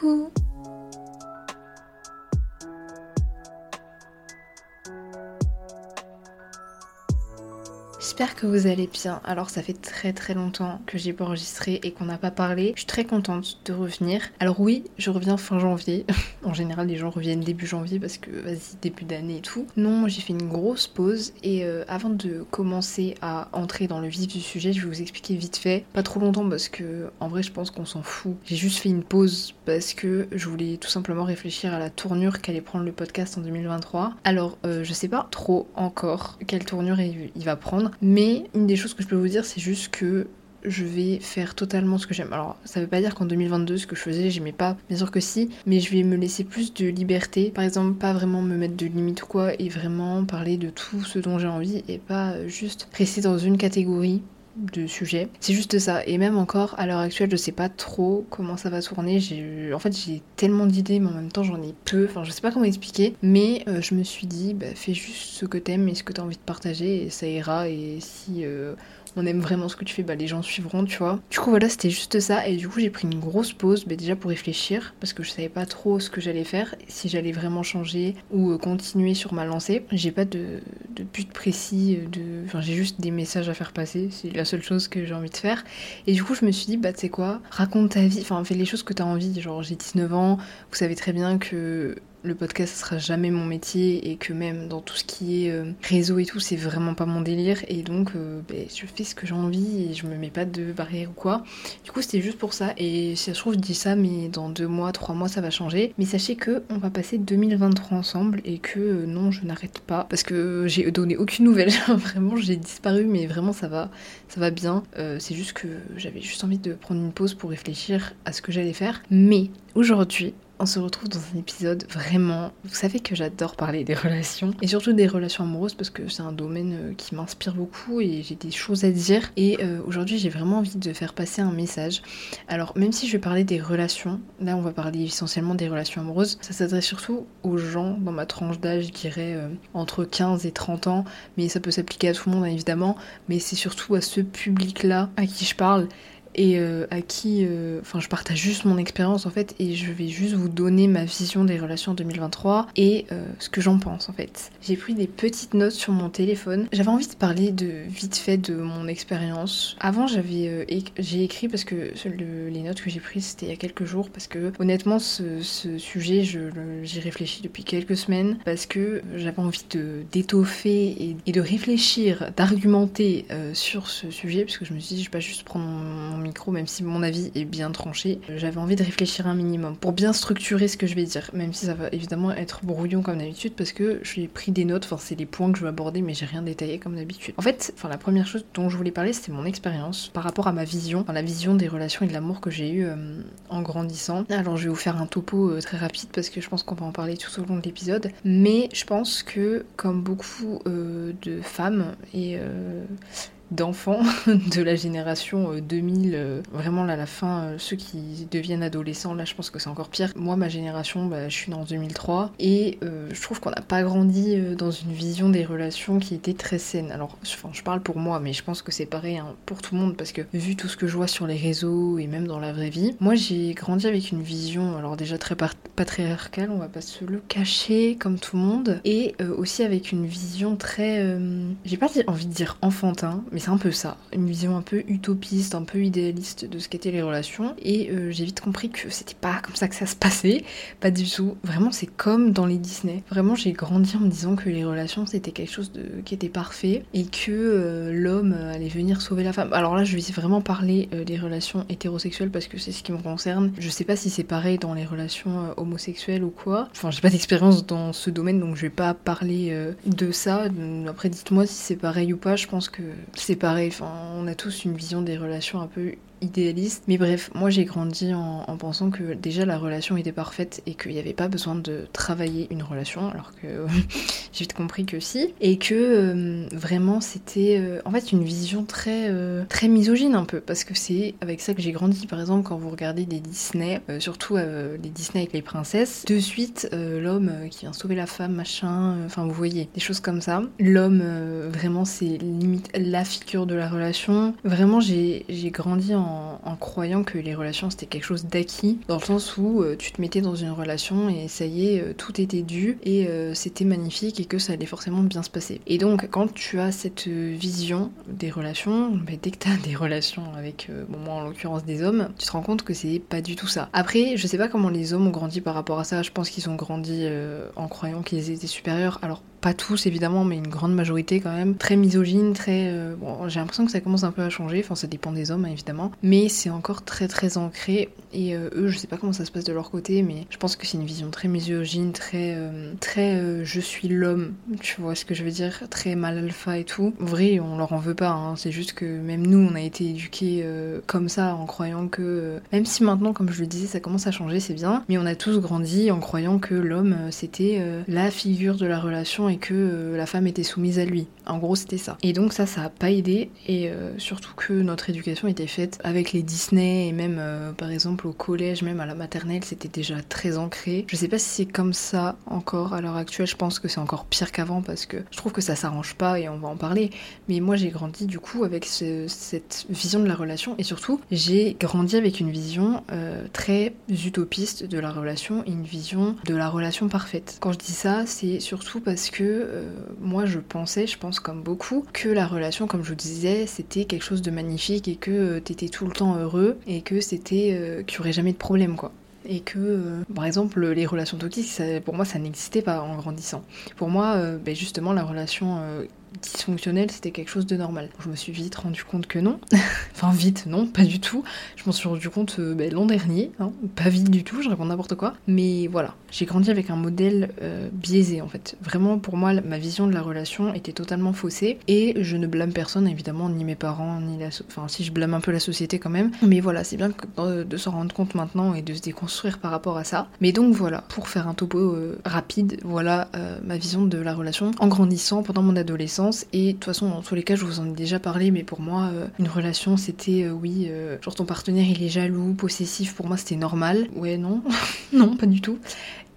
beaucoup. J'espère que vous allez bien. Alors ça fait très longtemps que j'ai pas enregistré et qu'on n'a pas parlé. Je suis très contente de revenir. Alors oui, je reviens fin janvier. En général, les gens reviennent début janvier parce que vas-y, début d'année et tout. Non, j'ai fait une grosse pause et avant de commencer à entrer dans le vif du sujet, je vais vous expliquer vite fait. Pas trop longtemps parce que en vrai, je pense qu'on s'en fout. J'ai juste fait une pause parce que je voulais tout simplement réfléchir à la tournure qu'allait prendre le podcast en 2023. Alors je sais pas trop encore quelle tournure il va prendre. Mais une des choses que je peux vous dire, c'est juste que je vais faire totalement ce que j'aime. Alors, ça veut pas dire qu'en 2022, ce que je faisais, j'aimais pas. Bien sûr que si, mais je vais me laisser plus de liberté. Par exemple, pas vraiment me mettre de limites ou quoi, et vraiment parler de tout ce dont j'ai envie, et pas juste rester dans une catégorie de sujet. C'est juste ça. Et même encore, à l'heure actuelle, je sais pas trop comment ça va tourner. J'ai tellement d'idées, mais en même temps, j'en ai peu. Enfin, je sais pas comment expliquer. Mais je me suis dit, bah, fais juste ce que t'aimes et ce que t'as envie de partager, et ça ira. Et si on aime vraiment ce que tu fais, bah les gens suivront, tu vois. Du coup, voilà, c'était juste ça. Et du coup, j'ai pris une grosse pause, bah, déjà pour réfléchir, parce que je savais pas trop ce que j'allais faire, si j'allais vraiment changer ou continuer sur ma lancée. J'ai pas de but précis, enfin, j'ai juste des messages à faire passer, c'est la seule chose que j'ai envie de faire. Et du coup, je me suis dit, bah tu sais quoi, raconte ta vie, enfin, fais les choses que t'as envie. Genre, j'ai 19 ans, vous savez très bien que le podcast sera jamais mon métier et que même dans tout ce qui est réseau et tout, c'est vraiment pas mon délire, et donc je fais ce que j'ai envie et je me mets pas de barrière ou quoi. Du coup, c'était juste pour ça, et si ça se trouve, je dis ça, mais dans 2 mois, 3 mois, ça va changer. Mais sachez que on va passer 2023 ensemble et que non, je n'arrête pas parce que j'ai donné aucune nouvelle. Vraiment, j'ai disparu, mais vraiment ça va bien. C'est juste que j'avais juste envie de prendre une pause pour réfléchir à ce que j'allais faire. Mais aujourd'hui, on se retrouve dans un épisode vraiment... Vous savez que j'adore parler des relations, et surtout des relations amoureuses, parce que c'est un domaine qui m'inspire beaucoup et j'ai des choses à dire. Et aujourd'hui, j'ai vraiment envie de faire passer un message. Alors, même si je vais parler des relations, là on va parler essentiellement des relations amoureuses, ça s'adresse surtout aux gens dans ma tranche d'âge, je dirais entre 15 et 30 ans, mais ça peut s'appliquer à tout le monde, hein, évidemment, mais c'est surtout à ce public-là à qui je parle, et à qui... Enfin, je partage juste mon expérience, en fait, et je vais juste vous donner ma vision des relations en 2023 et ce que j'en pense, en fait. J'ai pris des petites notes sur mon téléphone. J'avais envie de parler vite fait de mon expérience. Avant, j'ai écrit, parce que les notes que j'ai prises, c'était il y a quelques jours, parce que, honnêtement, ce sujet, j'y réfléchis depuis quelques semaines, parce que j'avais envie d'étoffer et de réfléchir, d'argumenter sur ce sujet, parce que je me suis dit, je vais pas juste prendre mon micro, même si mon avis est bien tranché. J'avais envie de réfléchir un minimum pour bien structurer ce que je vais dire, même si ça va évidemment être brouillon comme d'habitude, parce que j'ai pris des notes, enfin c'est les points que je veux aborder, mais j'ai rien détaillé comme d'habitude. En fait, la première chose dont je voulais parler, c'était mon expérience par rapport à ma vision, la vision des relations et de l'amour que j'ai eu en grandissant. Alors je vais vous faire un topo très rapide, parce que je pense qu'on va en parler tout au long de l'épisode, mais je pense que, comme beaucoup de femmes et... d'enfants de la génération 2000, vraiment là, la fin, ceux qui deviennent adolescents, là je pense que c'est encore pire. Moi, ma génération, bah, je suis née en 2003, et je trouve qu'on n'a pas grandi dans une vision des relations qui était très saine. Alors, je parle pour moi, mais je pense que c'est pareil, hein, pour tout le monde, parce que vu tout ce que je vois sur les réseaux et même dans la vraie vie, moi j'ai grandi avec une vision, alors déjà très patriarcale, on va pas se le cacher, comme tout le monde, et aussi avec une vision très, j'ai pas envie de dire enfantin, mais c'est un peu ça, une vision un peu utopiste, un peu idéaliste de ce qu'étaient les relations, et j'ai vite compris que c'était pas comme ça que ça se passait, pas du tout. Vraiment, c'est comme dans les Disney. Vraiment, j'ai grandi en me disant que les relations, c'était quelque chose qui était parfait, et que l'homme allait venir sauver la femme. Alors là, je vais vraiment parler des relations hétérosexuelles, parce que c'est ce qui me concerne. Je sais pas si c'est pareil dans les relations homosexuelles ou quoi. Enfin, j'ai pas d'expérience dans ce domaine, donc je vais pas parler de ça. Après, dites-moi si c'est pareil ou pas. Je pense que c'est pareil, enfin, on a tous une vision des relations un peu idéaliste, mais bref, moi j'ai grandi en pensant que déjà la relation était parfaite et qu'il n'y avait pas besoin de travailler une relation, alors que j'ai vite compris que si, et que vraiment c'était en fait une vision très misogyne un peu, parce que c'est avec ça que j'ai grandi. Par exemple, quand vous regardez des Disney, surtout les Disney avec les princesses, de suite l'homme qui vient sauver la femme, machin, enfin vous voyez, des choses comme ça. L'homme, vraiment c'est limite la figure de la relation. Vraiment j'ai grandi en en croyant que les relations c'était quelque chose d'acquis, dans le sens où tu te mettais dans une relation et ça y est, tout était dû et c'était magnifique et que ça allait forcément bien se passer. Et donc quand tu as cette vision des relations, bah, dès que tu as des relations avec, bon, moi en l'occurrence des hommes, tu te rends compte que c'est pas du tout ça. Après, je sais pas comment les hommes ont grandi par rapport à ça, je pense qu'ils ont grandi en croyant qu'ils étaient supérieurs, alors pas tous évidemment, mais une grande majorité quand même, très misogyne, très... bon, j'ai l'impression que ça commence un peu à changer, enfin ça dépend des hommes hein, évidemment, mais c'est encore très très ancré, et eux, je sais pas comment ça se passe de leur côté, mais je pense que c'est une vision très misogyne, très je suis l'homme, tu vois ce que je veux dire, très mal alpha et tout. En vrai, on leur en veut pas, hein, c'est juste que même nous, on a été éduqués comme ça, en croyant que... même si maintenant, comme je le disais, ça commence à changer, c'est bien, mais on a tous grandi en croyant que l'homme, c'était la figure de la relation et que la femme était soumise à lui. En gros, c'était ça. Et donc ça a pas aidé, et surtout que notre éducation était faite avec les Disney, et même par exemple au collège, même à la maternelle, c'était déjà très ancré. Je sais pas si c'est comme ça encore à l'heure actuelle, je pense que c'est encore pire qu'avant, parce que je trouve que ça s'arrange pas, et on va en parler, mais moi j'ai grandi du coup avec cette vision de la relation, et surtout j'ai grandi avec une vision très utopiste de la relation, et une vision de la relation parfaite. Quand je dis ça, c'est surtout parce que moi je pense comme beaucoup que la relation, comme je vous disais, c'était quelque chose de magnifique et que t'étais tout le temps heureux et que c'était qu'il y aurait jamais de problème quoi. Et que, par exemple, les relations toxiques, pour moi, ça n'existait pas en grandissant. Pour moi, justement, la relation dysfonctionnelle, c'était quelque chose de normal. Je me suis vite rendu compte que non. Enfin, vite, non, pas du tout. Je m'en suis rendu compte l'an dernier. Hein. Pas vite du tout, je raconte n'importe quoi. Mais voilà, j'ai grandi avec un modèle biaisé, en fait. Vraiment, pour moi, ma vision de la relation était totalement faussée. Et je ne blâme personne, évidemment, ni mes parents, ni la... Enfin, si, je blâme un peu la société quand même. Mais voilà, c'est bien de s'en rendre compte maintenant et de se déconstruire par rapport à ça. Mais donc voilà, pour faire un topo rapide, voilà ma vision de la relation en grandissant pendant mon adolescence. Et de toute façon, dans tous les cas, je vous en ai déjà parlé, mais pour moi, une relation, c'était genre ton partenaire il est jaloux, possessif, pour moi c'était normal. Ouais, non, non, pas du tout.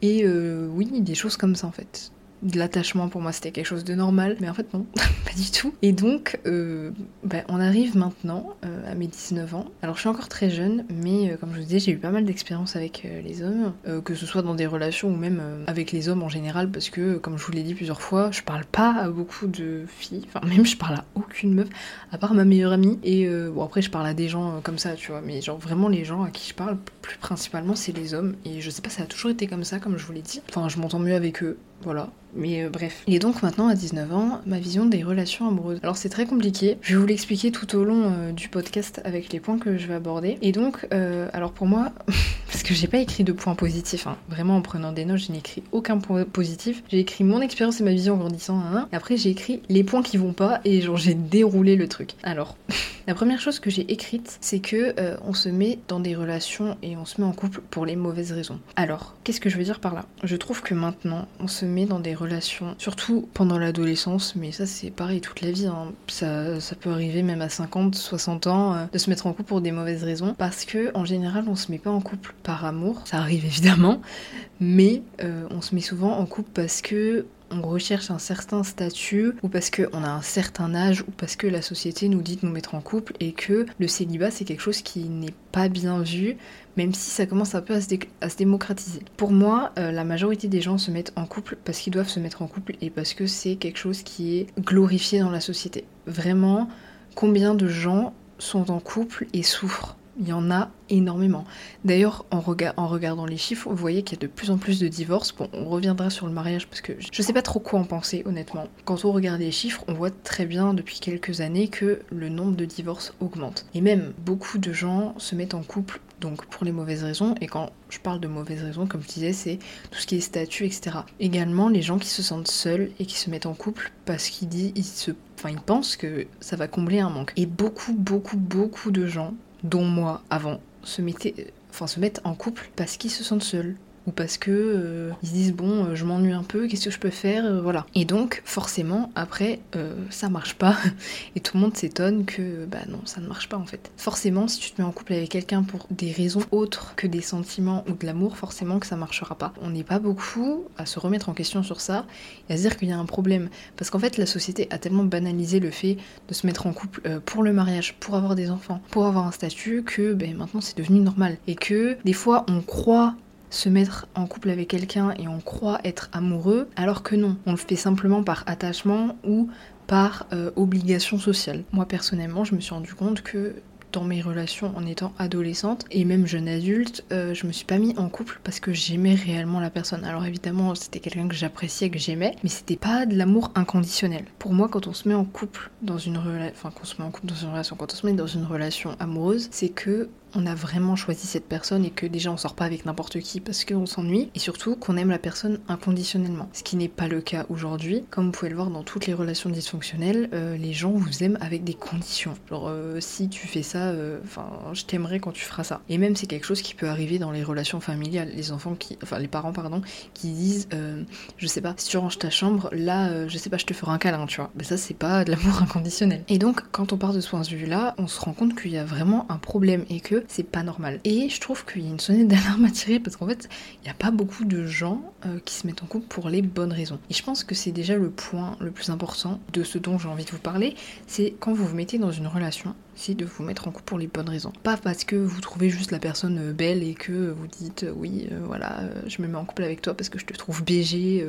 Et oui, des choses comme ça en fait. De l'attachement, pour moi c'était quelque chose de normal, mais en fait non, pas du tout. Et donc on arrive maintenant à mes 19 ans. Alors je suis encore très jeune, mais comme je vous disais, j'ai eu pas mal d'expériences avec les hommes, que ce soit dans des relations ou même avec les hommes en général, parce que comme je vous l'ai dit plusieurs fois, je parle pas à beaucoup de filles, enfin même je parle à aucune meuf, à part ma meilleure amie, et après je parle à des gens comme ça, tu vois, mais genre vraiment les gens à qui je parle, plus principalement c'est les hommes, et je sais pas, ça a toujours été comme ça, comme je vous l'ai dit, enfin je m'entends mieux avec eux, voilà. Mais bref. Et donc maintenant à 19 ans, ma vision des relations amoureuses. Alors c'est très compliqué, je vais vous l'expliquer tout au long du podcast avec les points que je vais aborder. Et donc, alors pour moi, parce que j'ai pas écrit de points positifs, hein. Vraiment en prenant des notes, je n'écris aucun point positif. J'ai écrit mon expérience et ma vision en grandissant, hein. Et après j'ai écrit les points qui vont pas et genre j'ai déroulé le truc. Alors, la première chose que j'ai écrite, c'est que on se met dans des relations et on se met en couple pour les mauvaises raisons. Alors, qu'est-ce que je veux dire par là ? Je trouve que maintenant, on se met dans des relations, surtout pendant l'adolescence, mais ça c'est pareil toute la vie, hein. Ça peut arriver même à 50, 60 ans, de se mettre en couple pour des mauvaises raisons, parce que en général on se met pas en couple par amour, ça arrive évidemment, mais on se met souvent en couple parce que on recherche un certain statut, ou parce qu'on a un certain âge, ou parce que la société nous dit de nous mettre en couple, et que le célibat c'est quelque chose qui n'est pas bien vu, même si ça commence un peu à se démocratiser. Pour moi, la majorité des gens se mettent en couple parce qu'ils doivent se mettre en couple, et parce que c'est quelque chose qui est glorifié dans la société. Vraiment, combien de gens sont en couple et souffrent ? Il y en a énormément. D'ailleurs, en regardant les chiffres, vous voyez qu'il y a de plus en plus de divorces. Bon, on reviendra sur le mariage parce que je sais pas trop quoi en penser, honnêtement. Quand on regarde les chiffres, on voit très bien depuis quelques années que le nombre de divorces augmente. Et même, beaucoup de gens se mettent en couple, donc pour les mauvaises raisons. Et quand je parle de mauvaises raisons, comme je disais, c'est tout ce qui est statut, etc. Également, les gens qui se sentent seuls et qui se mettent en couple parce qu'ils pensent que ça va combler un manque. Et beaucoup, beaucoup, beaucoup de gens dont moi, avant, se mettent en couple parce qu'ils se sentent seuls, ou parce que ils se disent bon je m'ennuie un peu, qu'est-ce que je peux faire, voilà. Et donc forcément après ça marche pas et tout le monde s'étonne que bah non ça ne marche pas en fait. Forcément si tu te mets en couple avec quelqu'un pour des raisons autres que des sentiments ou de l'amour, forcément que ça marchera pas. On n'est pas beaucoup à se remettre en question sur ça et à se dire qu'il y a un problème, parce qu'en fait la société a tellement banalisé le fait de se mettre en couple pour le mariage, pour avoir des enfants, pour avoir un statut, que ben, maintenant c'est devenu normal. Et que des fois on croit se mettre en couple avec quelqu'un et on croit être amoureux, alors que non, on le fait simplement par attachement ou par obligation sociale. Moi personnellement je me suis rendu compte que dans mes relations en étant adolescente et même jeune adulte, je me suis pas mis en couple parce que j'aimais réellement la personne. Alors évidemment c'était quelqu'un que j'appréciais, que j'aimais, mais c'était pas de l'amour inconditionnel. Pour moi quand on se met en couple dans une relation, enfin qu'on se met en couple dans une relation, quand on se met dans une relation amoureuse, c'est que on a vraiment choisi cette personne et que déjà on sort pas avec n'importe qui parce qu'on s'ennuie, et surtout qu'on aime la personne inconditionnellement, ce qui n'est pas le cas aujourd'hui. Comme vous pouvez le voir dans toutes les relations dysfonctionnelles, les gens vous aiment avec des conditions, genre si tu fais ça, enfin je t'aimerai quand tu feras ça. Et même c'est quelque chose qui peut arriver dans les relations familiales, les enfants qui, enfin les parents pardon, qui disent je sais pas, si tu ranges ta chambre là, je sais pas, je te ferai un câlin, tu vois. Mais ça c'est pas de l'amour inconditionnel. Et donc quand on part de ce point de vue là, on se rend compte qu'il y a vraiment un problème et que c'est pas normal. Et je trouve qu'il y a une sonnette d'alarme à tirer, parce qu'en fait, il n'y a pas beaucoup de gens qui se mettent en couple pour les bonnes raisons. Et je pense que c'est déjà le point le plus important de ce dont j'ai envie de vous parler, c'est quand vous vous mettez dans une relation, c'est de vous mettre en couple pour les bonnes raisons. Pas parce que vous trouvez juste la personne belle et que vous dites oui, voilà, je me mets en couple avec toi parce que je te trouve BG.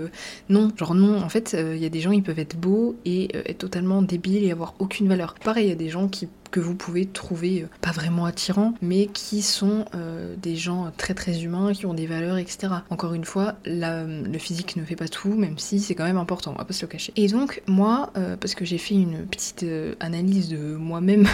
Non, genre non, en fait, il y a des gens, ils peuvent être beaux et être totalement débiles et avoir aucune valeur. Pareil, il y a des gens que vous pouvez trouver pas vraiment attirants, mais qui sont des gens très très humains, qui ont des valeurs, etc. Encore une fois, le physique ne fait pas tout, même si c'est quand même important, on va pas se le cacher. Et donc moi, parce que j'ai fait une petite analyse de moi-même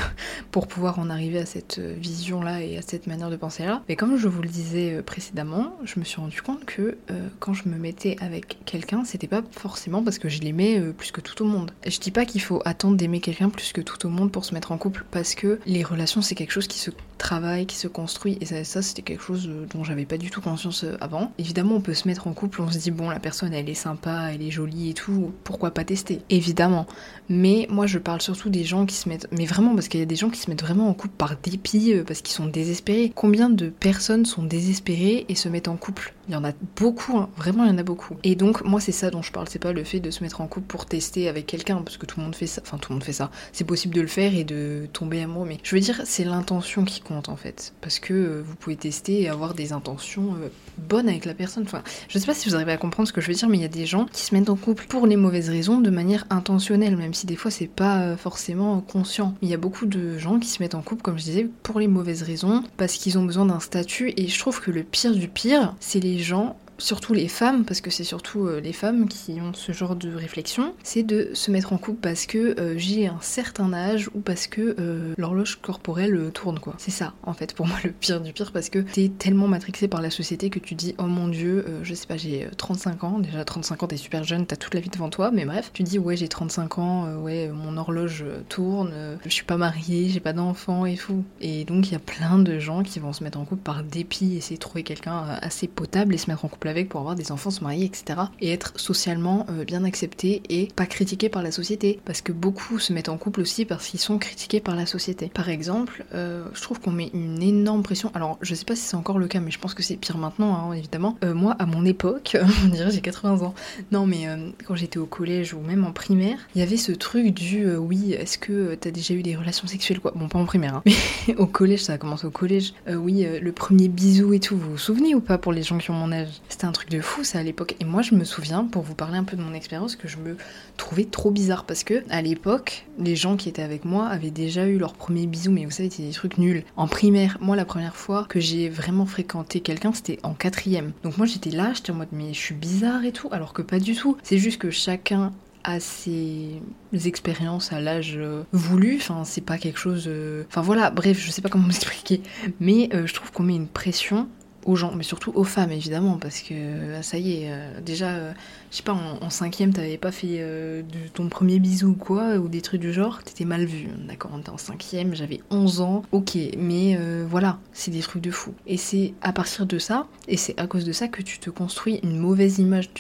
pour pouvoir en arriver à cette vision-là et à cette manière de penser-là, mais comme je vous le disais précédemment, je me suis rendu compte que quand je me mettais avec quelqu'un, c'était pas forcément parce que je l'aimais plus que tout au monde. Je dis pas qu'il faut attendre d'aimer quelqu'un plus que tout au monde pour se mettre en couple, parce que les relations c'est quelque chose qui se travaille, qui se construit, et ça c'était quelque chose dont j'avais pas du tout conscience avant. Évidemment on peut se mettre en couple, on se dit bon la personne elle est sympa, elle est jolie et tout, pourquoi pas tester, évidemment. Mais moi je parle surtout des gens qui se mettent, mais vraiment parce qu'il y a des gens qui se mettent vraiment en couple par dépit, parce qu'ils sont désespérés. Combien de personnes sont désespérées et se mettent en couple? Il y en a beaucoup, hein. Vraiment il y en a beaucoup. Et donc moi c'est ça dont je parle, c'est pas le fait de se mettre en couple pour tester avec quelqu'un, parce que tout le monde fait ça, enfin tout le monde fait ça, c'est possible de le faire et de tomber amoureux, mais je veux dire c'est l'intention qui compte en fait, parce que vous pouvez tester et avoir des intentions bonnes avec la personne. Enfin je sais pas si vous arrivez à comprendre ce que je veux dire, mais il y a des gens qui se mettent en couple pour les mauvaises raisons de manière intentionnelle, même si des fois c'est pas forcément conscient. Il y a beaucoup de gens qui se mettent en couple, comme je disais, pour les mauvaises raisons, parce qu'ils ont besoin d'un statut, et je trouve que le pire du pire c'est les gens, surtout les femmes, parce que c'est surtout les femmes qui ont ce genre de réflexion, c'est de se mettre en couple parce que j'ai un certain âge, ou parce que l'horloge corporelle tourne quoi. C'est ça en fait pour moi le pire du pire, parce que t'es tellement matrixé par la société que tu dis oh mon dieu, je sais pas, j'ai 35 ans, déjà 35 ans t'es super jeune, t'as toute la vie devant toi, mais bref, tu dis ouais j'ai 35 ans, ouais mon horloge tourne, je suis pas mariée, j'ai pas d'enfant et tout. Et donc il y a plein de gens qui vont se mettre en couple par dépit, essayer de trouver quelqu'un assez potable et se mettre en couple avec pour avoir des enfants, se marier, etc. et être socialement bien accepté et pas critiqué par la société, parce que beaucoup se mettent en couple aussi parce qu'ils sont critiqués par la société. Par exemple, je trouve qu'on met une énorme pression, alors je sais pas si c'est encore le cas, mais je pense que c'est pire maintenant, hein, évidemment. Moi, à mon époque, on dirait j'ai 80 ans, non mais quand j'étais au collège ou même en primaire, il y avait ce truc du oui, est-ce que t'as déjà eu des relations sexuelles quoi, bon pas en primaire, hein, mais au collège, ça a commencé au collège, oui, le premier bisou et tout, vous vous souvenez ou pas pour les gens qui ont mon âge? C'était un truc de fou ça à l'époque, et moi je me souviens, pour vous parler un peu de mon expérience, que je me trouvais trop bizarre, parce que à l'époque les gens qui étaient avec moi avaient déjà eu leur premier bisou, mais vous savez c'était des trucs nuls. En primaire, moi la première fois que j'ai vraiment fréquenté quelqu'un c'était en 4ème, donc moi j'étais là, j'étais en mode mais je suis bizarre et tout, alors que pas du tout, c'est juste que chacun à ses expériences à l'âge voulu, enfin c'est pas quelque chose, enfin voilà, bref je sais pas comment m'expliquer, mais je trouve qu'on met une pression aux gens, mais surtout aux femmes évidemment, parce que ça y est, déjà, je sais pas, en cinquième t'avais pas fait ton premier bisou ou quoi, ou des trucs du genre, t'étais mal vue, d'accord, on était en cinquième, j'avais 11 ans, ok, mais voilà, c'est des trucs de fou. Et c'est à partir de ça, et c'est à cause de ça que tu te construis une mauvaise image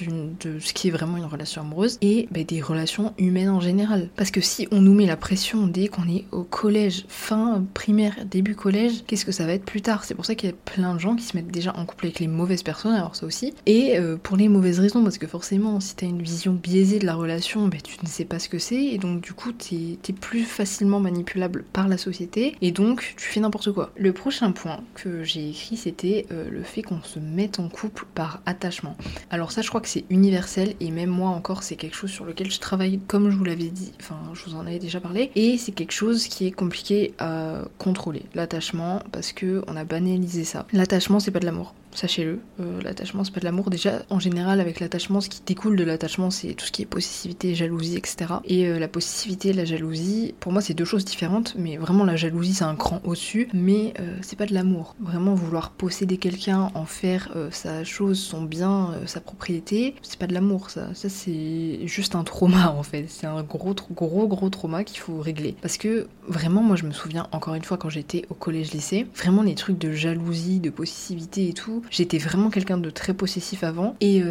de ce qui est vraiment une relation amoureuse, et bah, des relations humaines en général. Parce que si on nous met la pression dès qu'on est au collège, fin primaire, début collège, qu'est-ce que ça va être plus tard? C'est pour ça qu'il y a plein de gens qui se mettent déjà en couple avec les mauvaises personnes, alors ça aussi, et pour les mauvaises raisons, parce que forcément si t'as une vision biaisée de la relation, bah, tu ne sais pas ce que c'est, et donc du coup t'es plus facilement manipulable par la société, et donc tu fais n'importe quoi. Le prochain point que j'ai écrit, c'était le fait qu'on se mette en couple par attachement. Alors ça, je crois que c'est universel, et même moi encore, c'est quelque chose sur lequel je travaille, comme je vous l'avais dit, enfin je vous en avais déjà parlé, et c'est quelque chose qui est compliqué à contrôler, l'attachement, parce que on a banalisé ça. L'attachement, c'est pas de l'amour, sachez-le, l'attachement c'est pas de l'amour. Déjà en général, avec l'attachement, ce qui découle de l'attachement, c'est tout ce qui est possessivité, jalousie, etc. Et la possessivité, la jalousie, pour moi c'est deux choses différentes, mais vraiment la jalousie c'est un cran au-dessus, mais c'est pas de l'amour. Vraiment vouloir posséder quelqu'un, en faire sa chose, son bien, sa propriété, c'est pas de l'amour, ça c'est juste un trauma en fait, c'est un gros trauma qu'il faut régler. Parce que vraiment, moi je me souviens encore une fois quand j'étais au collège-lycée, vraiment les trucs de jalousie, de possessivité et tout, j'étais vraiment quelqu'un de très possessif avant, et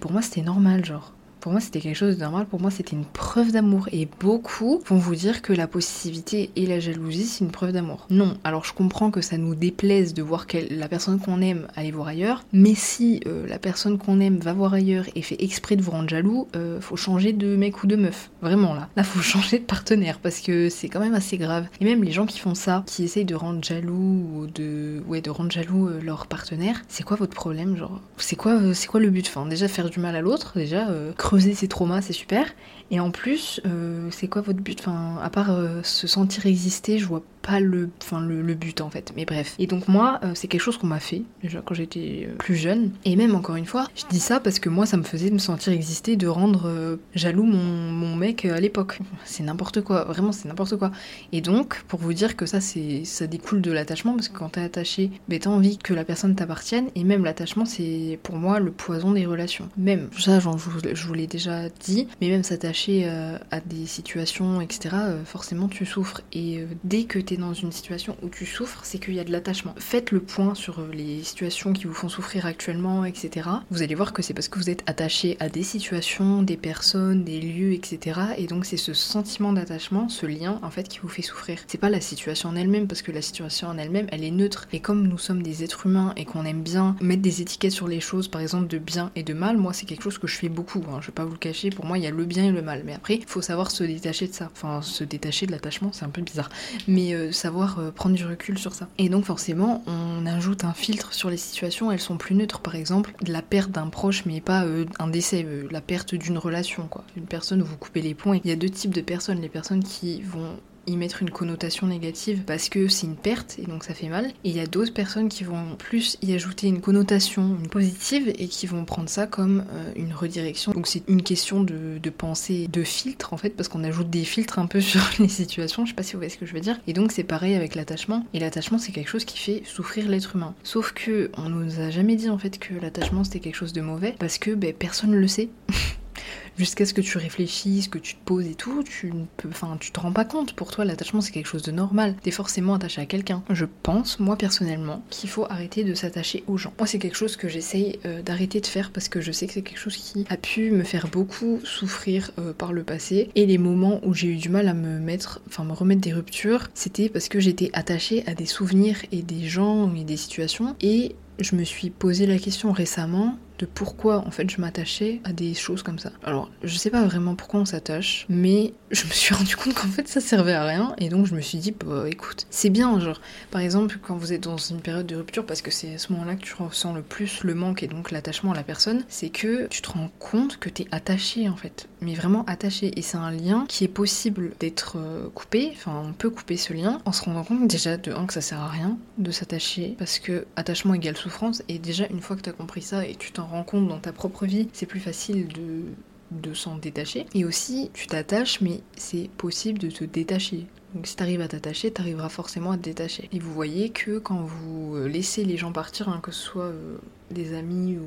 pour moi c'était normal, genre. Pour moi c'était quelque chose de normal, pour moi c'était une preuve d'amour, et beaucoup vont vous dire que la possessivité et la jalousie c'est une preuve d'amour. Non, alors je comprends que ça nous déplaise de voir la personne qu'on aime aller voir ailleurs, mais si la personne qu'on aime va voir ailleurs et fait exprès de vous rendre jaloux, faut changer de mec ou de meuf, vraiment là faut changer de partenaire, parce que c'est quand même assez grave. Et même les gens qui font ça, qui essayent de rendre jaloux ou de rendre jaloux leur partenaire, c'est quoi votre problème, genre c'est quoi le but? Enfin déjà faire du mal à l'autre, déjà creuser ses traumas, c'est super. Et en plus, c'est quoi votre but? Enfin, à part se sentir exister, je vois pas le but en fait. Mais bref. Et donc moi, c'est quelque chose qu'on m'a fait déjà quand j'étais plus jeune. Et même encore une fois, je dis ça parce que moi, ça me faisait me sentir exister, de rendre jaloux mon mec à l'époque. C'est n'importe quoi, vraiment, c'est n'importe quoi. Et donc, pour vous dire que ça découle de l'attachement, parce que quand t'es attaché, ben t'as envie que la personne t'appartienne. Et même l'attachement, c'est pour moi le poison des relations. Même ça, je vous l'ai déjà dit, mais même s'attacher à des situations, etc., forcément tu souffres. Et dès que t'es dans une situation où tu souffres, c'est qu'il y a de l'attachement. Faites le point sur les situations qui vous font souffrir actuellement, etc. Vous allez voir que c'est parce que vous êtes attaché à des situations, des personnes, des lieux, etc. Et donc c'est ce sentiment d'attachement, ce lien en fait qui vous fait souffrir. C'est pas la situation en elle-même, parce que la situation en elle-même, elle est neutre. Et comme nous sommes des êtres humains et qu'on aime bien mettre des étiquettes sur les choses, par exemple de bien et de mal, moi c'est quelque chose que je fais beaucoup, hein, je vais pas vous le cacher, pour moi il y a le bien et le mal. Mais après, faut savoir se détacher de ça. Enfin, se détacher de l'attachement, c'est un peu bizarre. Mais savoir prendre du recul sur ça. Et donc forcément, on ajoute un filtre sur les situations, elles sont plus neutres. Par exemple, la perte d'un proche, mais pas un décès, la perte d'une relation, quoi. Une personne où vous coupez les ponts. Il y a deux types de personnes. Les personnes qui vont y mettre une connotation négative parce que c'est une perte et donc ça fait mal, et il y a d'autres personnes qui vont plus y ajouter une connotation positive et qui vont prendre ça comme une redirection. Donc c'est une question de pensée, de filtre en fait, parce qu'on ajoute des filtres un peu sur les situations, je sais pas si vous voyez ce que je veux dire. Et donc c'est pareil avec l'attachement, et l'attachement c'est quelque chose qui fait souffrir l'être humain, sauf que on nous a jamais dit en fait que l'attachement c'était quelque chose de mauvais, parce que ben, personne le sait. Jusqu'à ce que tu réfléchisses, que tu te poses et tout, tu te rends pas compte. Pour toi, l'attachement, c'est quelque chose de normal. T'es forcément attaché à quelqu'un. Je pense, moi, personnellement, qu'il faut arrêter de s'attacher aux gens. Moi, c'est quelque chose que j'essaye d'arrêter de faire, parce que je sais que c'est quelque chose qui a pu me faire beaucoup souffrir par le passé. Et les moments où j'ai eu du mal à me remettre des ruptures, c'était parce que j'étais attachée à des souvenirs et des gens et des situations. Et je me suis posé la question récemment de pourquoi en fait je m'attachais à des choses comme ça. Alors je sais pas vraiment pourquoi on s'attache, mais je me suis rendu compte qu'en fait ça servait à rien, et donc je me suis dit bah écoute, c'est bien, genre par exemple quand vous êtes dans une période de rupture, parce que c'est à ce moment-là que tu ressens le plus le manque et donc l'attachement à la personne, c'est que tu te rends compte que t'es attaché en fait, mais vraiment attaché, et c'est un lien qui est possible d'être coupé, enfin on peut couper ce lien en se rendant compte déjà de 1 que ça sert à rien de s'attacher, parce que attachement égale souffrance, et déjà une fois que t'as compris ça et tu t'en rends compte dans ta propre vie, c'est plus facile de s'en détacher. Et aussi, tu t'attaches, mais c'est possible de te détacher. Donc si t'arrives à t'attacher, t'arriveras forcément à te détacher. Et vous voyez que quand vous laissez les gens partir, hein, que ce soit des amis ou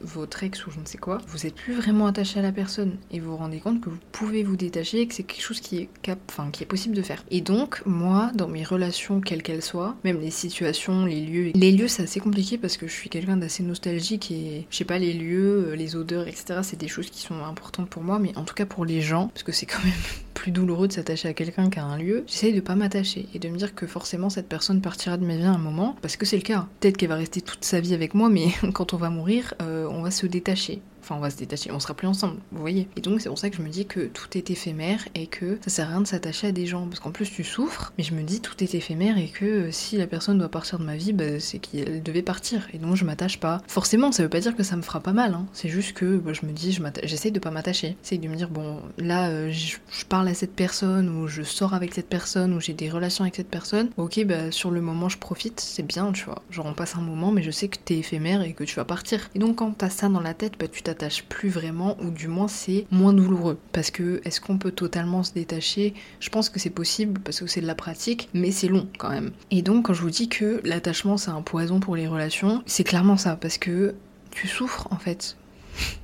votre ex ou je ne sais quoi, vous n'êtes plus vraiment attaché à la personne et vous vous rendez compte que vous pouvez vous détacher et que c'est quelque chose qui est possible de faire. Et donc moi, dans mes relations quelles qu'elles soient, même les situations, les lieux c'est assez compliqué parce que je suis quelqu'un d'assez nostalgique et je sais pas, les lieux, les odeurs, etc. c'est des choses qui sont importantes pour moi, mais en tout cas pour les gens, parce que c'est quand même plus douloureux de s'attacher à quelqu'un qu'à un lieu, j'essaye de pas m'attacher et de me dire que forcément cette personne partira de ma vie à un moment, parce que c'est le cas. Peut-être qu'elle va rester toute sa vie avec moi, mais quand on va mourir, on va se détacher. Enfin, on va se détacher, on sera plus ensemble, vous voyez. Et donc, c'est pour ça que je me dis que tout est éphémère et que ça sert à rien de s'attacher à des gens. Parce qu'en plus, tu souffres, mais je me dis tout est éphémère et que si la personne doit partir de ma vie, bah, c'est qu'elle devait partir. Et donc, je m'attache pas. Forcément, ça veut pas dire que ça me fera pas mal, hein. C'est juste que bah, je me dis, j'essaie de pas m'attacher. J'essaie de me dire, bon, là, je parle à cette personne ou je sors avec cette personne ou j'ai des relations avec cette personne. Ok, bah, sur le moment, je profite, c'est bien, tu vois. Genre, on passe un moment, mais je sais que t'es éphémère et que tu vas partir. Et donc, quand t'as ça dans la tête, bah, tu t'attache plus vraiment, ou du moins c'est moins douloureux. Parce que est-ce qu'on peut totalement se détacher? Je pense que c'est possible parce que c'est de la pratique, mais c'est long quand même. Et donc quand je vous dis que l'attachement c'est un poison pour les relations, c'est clairement ça, parce que tu souffres en fait.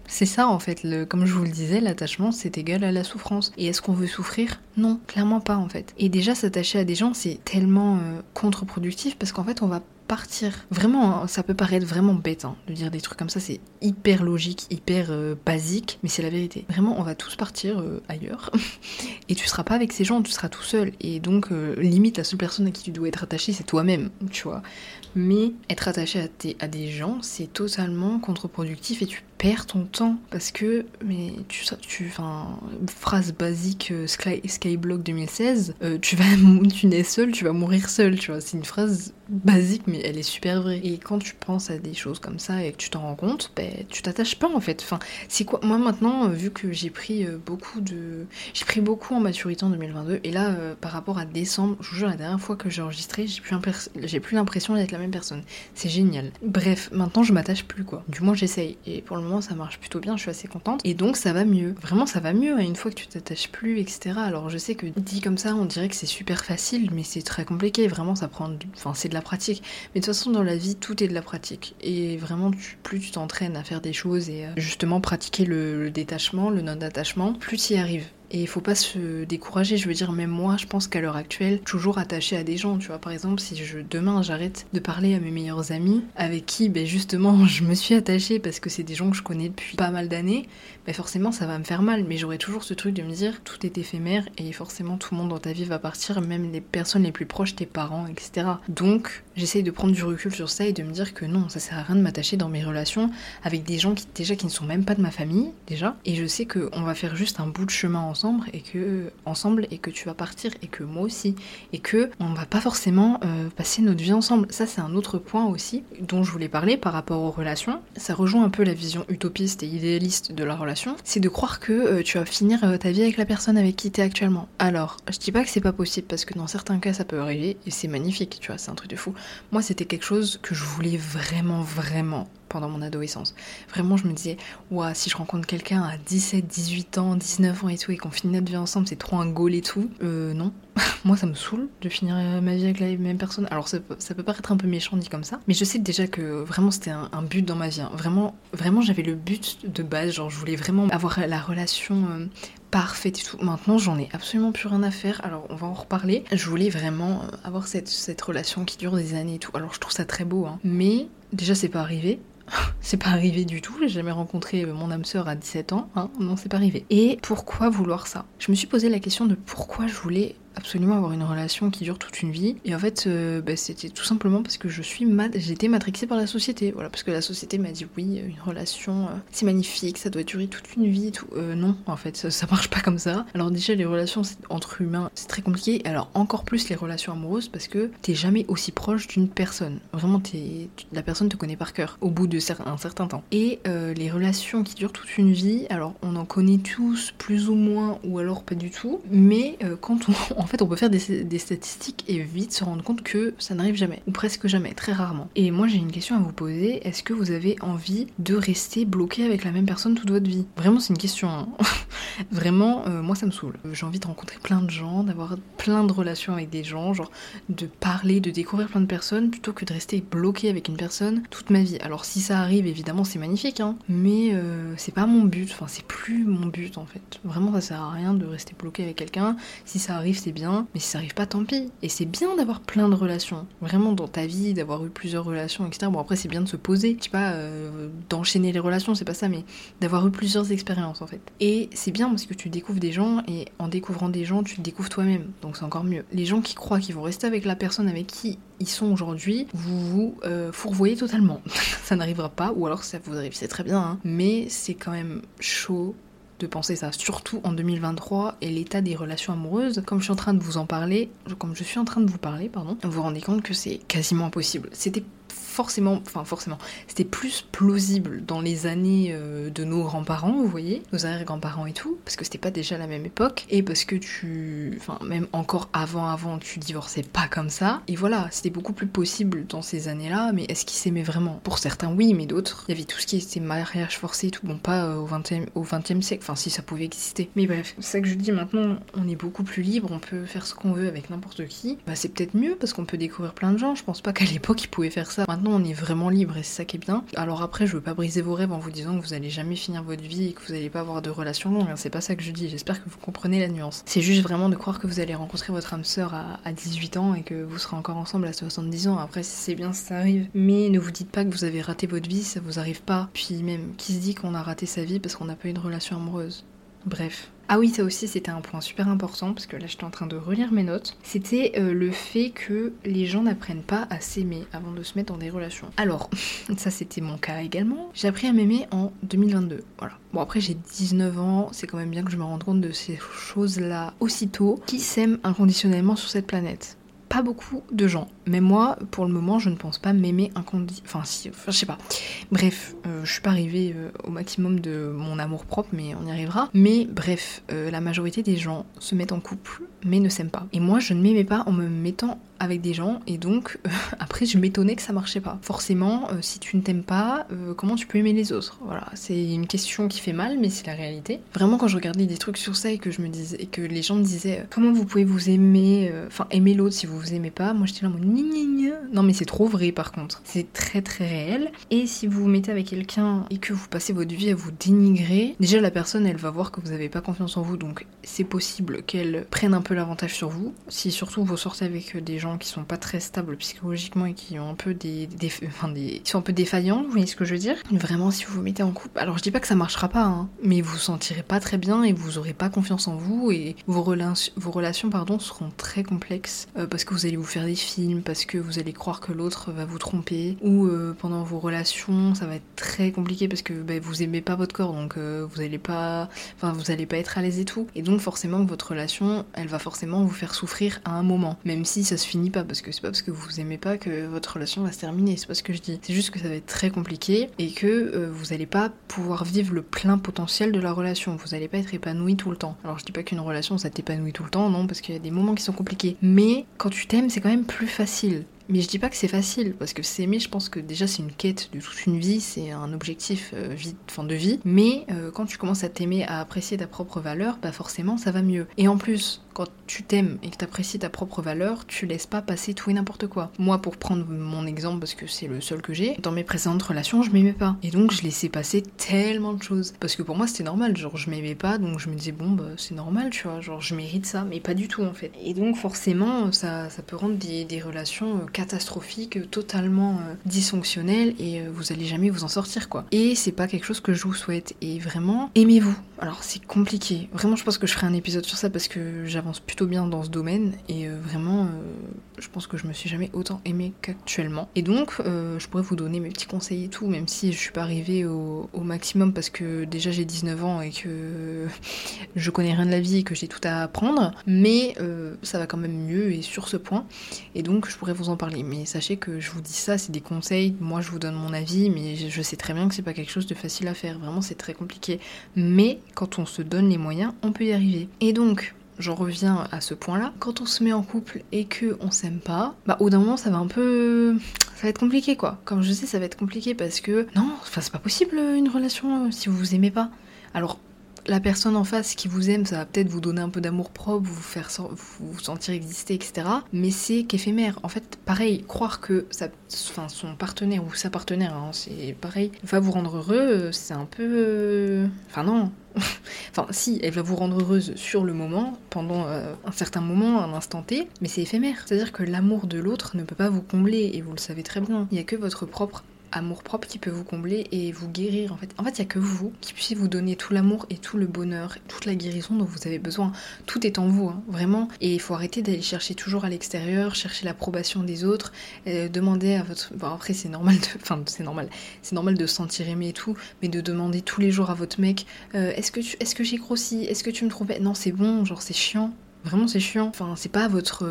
C'est ça en fait, comme je vous le disais, l'attachement c'est égal à la souffrance. Et est-ce qu'on veut souffrir? Non, clairement pas en fait. Et déjà s'attacher à des gens c'est tellement contre-productif parce qu'en fait on va partir. Vraiment, ça peut paraître vraiment bête hein, de dire des trucs comme ça, c'est hyper logique, hyper basique, mais c'est la vérité. Vraiment, on va tous partir ailleurs et tu seras pas avec ces gens, tu seras tout seul. Et donc, limite, la seule personne à qui tu dois être attaché, c'est toi-même, tu vois. Mais être attaché à des gens, c'est totalement contre-productif et tu perds ton temps parce que, mais enfin, phrase basique Skyblock 2016, tu nais seul, tu vas mourir seul, tu vois. C'est une phrase basique, mais elle est super vraie. Et quand tu penses à des choses comme ça et que tu t'en rends compte, ben tu t'attaches pas en fait. Enfin, c'est quoi? Moi maintenant, vu que j'ai pris beaucoup en maturité en 2022, et là par rapport à décembre, je vous jure la dernière fois que j'ai enregistré, j'ai plus l'impression d'être la même personne. C'est génial. Bref, maintenant je m'attache plus quoi. Du moins j'essaye. Et pour le moment ça marche plutôt bien, je suis assez contente. Et donc ça va mieux. Vraiment ça va mieux. Et une fois que tu t'attaches plus, etc. Alors je sais que dit comme ça, on dirait que c'est super facile, mais c'est très compliqué. Vraiment ça prend, enfin c'est de la pratique. Mais de toute façon dans la vie tout est de la pratique et vraiment plus tu t'entraînes à faire des choses et justement pratiquer le détachement, le non-attachement, plus tu y arrives. Et il faut pas se décourager, je veux dire, même moi, je pense qu'à l'heure actuelle, toujours attachée à des gens, tu vois. Par exemple, si demain j'arrête de parler à mes meilleurs amis, avec qui, ben justement, je me suis attachée parce que c'est des gens que je connais depuis pas mal d'années, ben forcément ça va me faire mal, mais j'aurais toujours ce truc de me dire, tout est éphémère et forcément tout le monde dans ta vie va partir, même les personnes les plus proches, tes parents, etc. Donc, j'essaye de prendre du recul sur ça et de me dire que non, ça sert à rien de m'attacher dans mes relations avec des gens qui ne sont même pas de ma famille, déjà, et je sais qu'on va faire juste un bout de chemin ensemble et que tu vas partir et que moi aussi et que on va pas forcément passer notre vie ensemble. Ça c'est un autre point aussi dont je voulais parler par rapport aux relations. Ça rejoint un peu la vision utopiste et idéaliste de la relation, c'est de croire que tu vas finir ta vie avec la personne avec qui t'es actuellement. Alors je dis pas que c'est pas possible parce que dans certains cas ça peut arriver et c'est magnifique, tu vois, c'est un truc de fou. Moi c'était quelque chose que je voulais vraiment pendant mon adolescence. Vraiment, je me disais, ouah, si je rencontre quelqu'un à 17, 18 ans, 19 ans et tout, et qu'on finit notre vie ensemble, c'est trop un goal et tout. Non. Moi, ça me saoule de finir ma vie avec la même personne. Alors, ça peut paraître un peu méchant dit comme ça, mais je sais déjà que vraiment, c'était un but dans ma vie. Hein. Vraiment, j'avais le but de base. Genre, je voulais vraiment avoir la relation parfaite et tout. Maintenant, j'en ai absolument plus rien à faire. Alors, on va en reparler. Je voulais vraiment avoir cette relation qui dure des années et tout. Alors, je trouve ça très beau, hein. Mais déjà, c'est pas arrivé. C'est pas arrivé du tout, j'ai jamais rencontré mon âme sœur à 17 ans, hein. Non c'est pas arrivé. Et pourquoi vouloir ça? Je me suis posé la question de pourquoi je voulais absolument avoir une relation qui dure toute une vie, et en fait c'était tout simplement parce que j'étais matrixée par la société, voilà, parce que la société m'a dit oui, une relation c'est magnifique, ça doit durer toute une vie, tout. Non en fait ça marche pas comme ça. Alors déjà les relations entre humains c'est très compliqué, alors encore plus les relations amoureuses parce que t'es jamais aussi proche d'une personne, vraiment la personne te connaît par cœur au bout de un certain temps. Et les relations qui durent toute une vie, alors on en connaît tous plus ou moins, ou alors pas du tout, mais quand on en fait, on peut faire des statistiques et vite se rendre compte que ça n'arrive jamais, ou presque jamais, très rarement. Et moi, j'ai une question à vous poser, est-ce que vous avez envie de rester bloqué avec la même personne toute votre vie? Vraiment, c'est une question. Hein. Vraiment, moi ça me saoule. J'ai envie de rencontrer plein de gens, d'avoir plein de relations avec des gens, genre de parler, de découvrir plein de personnes, plutôt que de rester bloquée avec une personne toute ma vie. Alors si ça arrive, évidemment c'est magnifique, hein, mais c'est pas mon but, enfin c'est plus mon but en fait. Vraiment ça sert à rien de rester bloquée avec quelqu'un, si ça arrive c'est bien, mais si ça arrive pas tant pis. Et c'est bien d'avoir plein de relations, vraiment dans ta vie, d'avoir eu plusieurs relations, etc. Bon après c'est bien de se poser, je sais pas, d'enchaîner les relations, c'est pas ça, mais d'avoir eu plusieurs expériences en fait. Et c'est bien parce que tu découvres des gens, et en découvrant des gens, tu te découvres toi-même, donc c'est encore mieux. Les gens qui croient qu'ils vont rester avec la personne avec qui ils sont aujourd'hui, vous fourvoyez totalement. Ça n'arrivera pas, ou alors ça vous arrive, c'est très bien, hein. Mais c'est quand même chaud de penser ça, surtout en 2023 et l'état des relations amoureuses. Comme je suis en train de vous parler, vous vous rendez compte que c'est quasiment impossible. C'était plus plausible dans les années de nos grands-parents, vous voyez, nos arrière-grands-parents et tout, parce que c'était pas déjà la même époque, et parce que même encore avant, tu divorçais pas comme ça, et voilà, c'était beaucoup plus possible dans ces années-là, mais est-ce qu'ils s'aimaient vraiment? Pour certains, oui, mais d'autres, il y avait tout ce qui était mariage forcé et tout, bon, pas au XXe siècle, enfin, si ça pouvait exister. Mais bref, c'est ça que je dis, maintenant, on est beaucoup plus libre, on peut faire ce qu'on veut avec n'importe qui, bah c'est peut-être mieux, parce qu'on peut découvrir plein de gens, je pense pas qu'à l'époque, ils pouvaient faire ça. Maintenant, on est vraiment libre et c'est ça qui est bien. Alors après, je veux pas briser vos rêves en vous disant que vous allez jamais finir votre vie et que vous allez pas avoir de relations longues, c'est pas ça que je dis, j'espère que vous comprenez la nuance. C'est juste vraiment de croire que vous allez rencontrer votre âme sœur à 18 ans et que vous serez encore ensemble à 70 ans. Après, c'est bien si ça arrive, mais ne vous dites pas que vous avez raté votre vie, ça vous arrive pas. Puis même, qui se dit qu'on a raté sa vie parce qu'on n'a pas eu de relation amoureuse? Bref. Ah oui, ça aussi c'était un point super important, parce que là j'étais en train de relire mes notes, c'était le fait que les gens n'apprennent pas à s'aimer avant de se mettre dans des relations. Alors, ça c'était mon cas également, j'ai appris à m'aimer en 2022, voilà. Bon après j'ai 19 ans, c'est quand même bien que je me rende compte de ces choses-là aussitôt, qui s'aiment inconditionnellement sur cette planète. Pas beaucoup de gens. Mais moi, pour le moment, je ne pense pas m'aimer inconditionnellement. Enfin, je sais pas. Bref, je suis pas arrivée au maximum de mon amour propre, mais on y arrivera. Mais bref, la majorité des gens se mettent en couple, mais ne s'aiment pas. Et moi, je ne m'aimais pas en me mettant avec des gens, et donc, après, je m'étonnais que ça marchait pas. Forcément, si tu ne t'aimes pas, comment tu peux aimer les autres? Voilà, c'est une question qui fait mal, mais c'est la réalité. Vraiment, quand je regardais des trucs sur ça, et que je me disais, et que les gens me disaient, comment vous pouvez vous aimer, aimer l'autre si vous aimez pas, moi j'étais là en mode non mais c'est trop vrai, par contre c'est très très réel. Et si vous vous mettez avec quelqu'un et que vous passez votre vie à vous dénigrer, déjà la personne elle va voir que vous n'avez pas confiance en vous, donc c'est possible qu'elle prenne un peu l'avantage sur vous. Si surtout vous sortez avec des gens qui sont pas très stables psychologiquement et qui ont un peu qui sont un peu défaillants, vous voyez ce que je veux dire. Vraiment, si vous vous mettez en couple, alors je dis pas que ça marchera pas, hein, mais vous vous sentirez pas très bien et vous aurez pas confiance en vous, et vos relations seront très complexes, parce que vous allez vous faire des films, parce que vous allez croire que l'autre va vous tromper, ou pendant vos relations ça va être très compliqué parce que vous aimez pas votre corps, donc vous allez pas être à l'aise et tout, et donc forcément que votre relation elle va forcément vous faire souffrir à un moment, même si ça se finit pas, parce que c'est pas parce que vous vous aimez pas que votre relation va se terminer, c'est pas ce que je dis, c'est juste que ça va être très compliqué et que vous allez pas pouvoir vivre le plein potentiel de la relation, vous allez pas être épanoui tout le temps. Alors je dis pas qu'une relation ça t'épanouit tout le temps, non, parce qu'il y a des moments qui sont compliqués, mais quand tu t'aimes c'est quand même plus facile. Mais je dis pas que c'est facile, parce que s'aimer, je pense que déjà c'est une quête de toute une vie, c'est un objectif de vie, mais quand tu commences à t'aimer, à apprécier ta propre valeur, bah forcément ça va mieux. Et en plus, quand tu t'aimes et que t'apprécies ta propre valeur, tu laisses pas passer tout et n'importe quoi. Moi, pour prendre mon exemple, parce que c'est le seul que j'ai, dans mes précédentes relations, je m'aimais pas. Et donc je laissais passer tellement de choses. Parce que pour moi c'était normal, genre je m'aimais pas, donc je me disais c'est normal, tu vois, genre je mérite ça, mais pas du tout en fait. Et donc forcément, ça peut rendre des relations catastrophique, totalement dysfonctionnel, et vous allez jamais vous en sortir quoi. Et c'est pas quelque chose que je vous souhaite, et vraiment, aimez-vous. Alors c'est compliqué, vraiment je pense que je ferai un épisode sur ça parce que j'avance plutôt bien dans ce domaine, et vraiment je pense que je me suis jamais autant aimée qu'actuellement. Et donc je pourrais vous donner mes petits conseils et tout, même si je suis pas arrivée au maximum parce que déjà j'ai 19 ans et que je connais rien de la vie et que j'ai tout à apprendre, mais ça va quand même mieux et sur ce point, et donc je pourrais vous en parler. Mais sachez que je vous dis ça, c'est des conseils, moi je vous donne mon avis, mais je sais très bien que c'est pas quelque chose de facile à faire, vraiment c'est très compliqué, mais quand on se donne les moyens, on peut y arriver. Et donc, j'en reviens à ce point-là, quand on se met en couple et que on s'aime pas, au d'un moment ça va un peu... ça va être compliqué quoi, comme je sais ça va être compliqué parce que... non, c'est pas possible une relation si vous vous aimez pas. Alors... la personne en face qui vous aime, ça va peut-être vous donner un peu d'amour propre, vous faire vous sentir exister, etc. Mais c'est qu'éphémère. En fait, pareil, croire que son partenaire ou sa partenaire, hein, c'est pareil, va vous rendre heureux, c'est un peu... Enfin non. Enfin si, elle va vous rendre heureuse sur le moment, pendant un certain moment, un instant T, mais c'est éphémère. C'est-à-dire que l'amour de l'autre ne peut pas vous combler, et vous le savez très bien. Il n'y a que votre propre amour-propre qui peut vous combler et vous guérir, en fait. En fait, il n'y a que vous qui puissiez vous donner tout l'amour et tout le bonheur, toute la guérison dont vous avez besoin. Tout est en vous, hein, vraiment. Et il faut arrêter d'aller chercher toujours à l'extérieur, chercher l'approbation des autres, demander à votre... Bon, après, c'est normal de... Enfin, c'est normal de se sentir aimé et tout, mais de demander tous les jours à votre mec « Est-ce que j'ai grossi ? Est-ce que tu me trompais ? » Non, c'est bon, genre, c'est chiant. Vraiment, c'est chiant. Enfin, c'est pas à votre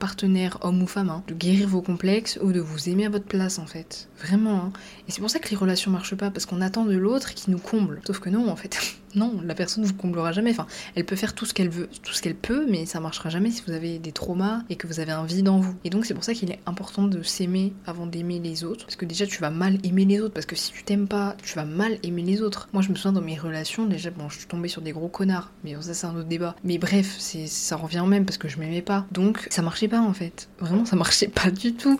partenaire, homme ou femme, hein, de guérir vos complexes ou de vous aimer à votre place, en fait. Vraiment, hein. Et c'est pour ça que les relations marchent pas, parce qu'on attend de l'autre qui nous comble. Sauf que non, en fait. Non, la personne vous comblera jamais. Enfin, elle peut faire tout ce qu'elle veut, tout ce qu'elle peut, mais ça marchera jamais si vous avez des traumas et que vous avez un vide en vous. Et donc, c'est pour ça qu'il est important de s'aimer avant d'aimer les autres. Parce que déjà, tu vas mal aimer les autres. Parce que si tu t'aimes pas, tu vas mal aimer les autres. Moi, je me souviens dans mes relations, déjà, bon, je suis tombée sur des gros connards. Mais bon, ça, c'est un autre débat. Mais bref, ça revient au même parce que je m'aimais pas. Donc, ça marchait pas, en fait. Vraiment, ça marchait pas du tout.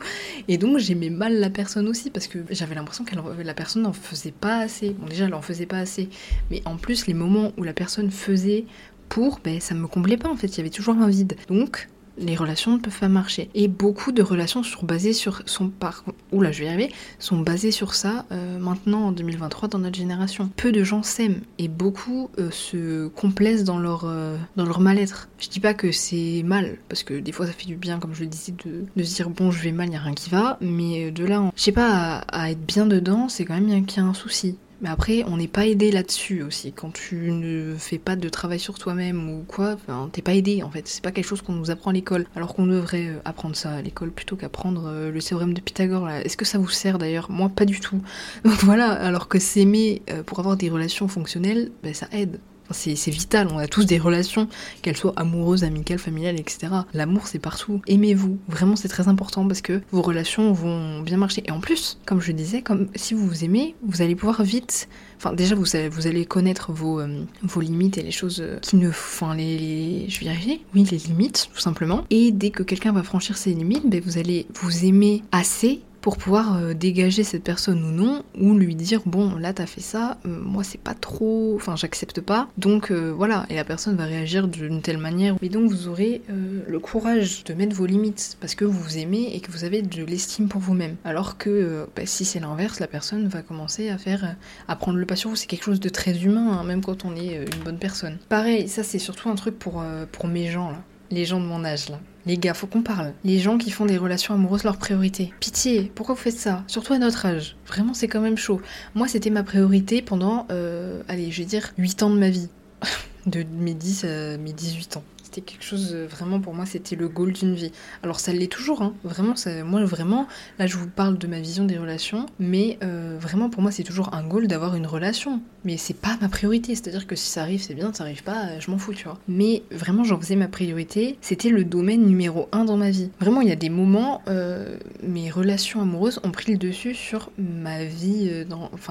Et donc, j'aimais mal la personne aussi parce que j'avais l'impression que la personne n'en faisait pas assez. Bon, déjà, elle en faisait pas assez. Mais en plus, les moments où la personne faisait pour, ben ça me comblait pas en fait, il y avait toujours un vide. Donc les relations ne peuvent pas marcher. Et beaucoup de relations sont basées sur sont basées sur ça maintenant en 2023 dans notre génération. Peu de gens s'aiment et beaucoup se complaisent dans leur mal-être. Je dis pas que c'est mal, parce que des fois ça fait du bien, comme je le disais, de se dire bon je vais mal, il y a rien qui va, mais de là je sais pas, à être bien dedans, c'est quand même qu'il y a un souci. Mais après, on n'est pas aidé là-dessus aussi. Quand tu ne fais pas de travail sur toi-même ou quoi, ben, t'es pas aidé en fait. C'est pas quelque chose qu'on nous apprend à l'école. Alors qu'on devrait apprendre ça à l'école plutôt qu'apprendre le théorème de Pythagore. Là. Est-ce que ça vous sert d'ailleurs ? Moi, pas du tout. Donc voilà, alors que s'aimer pour avoir des relations fonctionnelles, ben, ça aide. C'est vital, on a tous des relations, qu'elles soient amoureuses, amicales, familiales, etc. L'amour, c'est partout. Aimez-vous. Vraiment, c'est très important parce que vos relations vont bien marcher. Et en plus, comme je disais, si vous vous aimez, vous allez pouvoir vite... Enfin, déjà, vous allez connaître vos limites et les choses qui ne... Enfin, les limites, tout simplement. Et dès que quelqu'un va franchir ses limites, ben, vous allez vous aimer assez pour pouvoir dégager cette personne ou non, ou lui dire bon là t'as fait ça, moi c'est pas trop, enfin j'accepte pas, donc voilà, et la personne va réagir d'une telle manière, et donc vous aurez le courage de mettre vos limites, parce que vous vous aimez et que vous avez de l'estime pour vous-même, alors que si c'est l'inverse, la personne va commencer à prendre le pas sur vous, c'est quelque chose de très humain, hein, même quand on est une bonne personne. Pareil, ça c'est surtout un truc pour mes gens là, les gens de mon âge là. Les gars, faut qu'on parle. Les gens qui font des relations amoureuses leur priorité. Pitié, pourquoi vous faites ça ? Surtout à notre âge. Vraiment, c'est quand même chaud. Moi, c'était ma priorité pendant, 8 ans de ma vie. De mes 10 à mes 18 ans. C'était quelque chose, vraiment, pour moi, c'était le goal d'une vie. Alors, ça l'est toujours, hein. Vraiment, là, je vous parle de ma vision des relations, mais vraiment, pour moi, c'est toujours un goal d'avoir une relation. Mais c'est pas ma priorité, c'est-à-dire que si ça arrive, c'est bien, ça arrive pas, je m'en fous, tu vois. Mais vraiment, j'en faisais ma priorité, c'était le domaine numéro 1 dans ma vie. Vraiment, il y a des moments, mes relations amoureuses ont pris le dessus sur ma vie,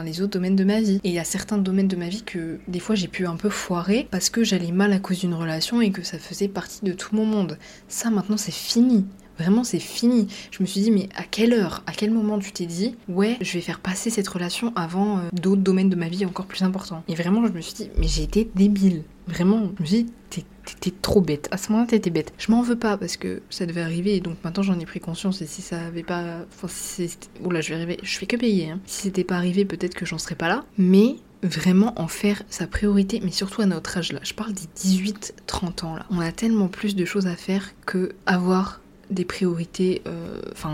les autres domaines de ma vie. Et il y a certains domaines de ma vie que, des fois, j'ai pu un peu foirer parce que j'allais mal à cause d'une relation et que ça faisait partie de tout mon monde. Ça, maintenant, c'est fini. Vraiment, c'est fini. Je me suis dit, mais à quelle heure, à quel moment tu t'es dit, ouais, je vais faire passer cette relation avant d'autres domaines de ma vie encore plus importants. Et vraiment, je me suis dit, mais j'ai été débile. Vraiment, je me suis dit, t'étais trop bête. À ce moment-là, t'étais bête. Je m'en veux pas parce que ça devait arriver et donc maintenant j'en ai pris conscience. Et si ça avait pas... Enfin, je fais que payer. Hein. Si c'était pas arrivé, peut-être que j'en serais pas là. Mais... Vraiment en faire sa priorité, mais surtout à notre âge là. Je parle des 18-30 ans là. On a tellement plus de choses à faire que avoir des priorités,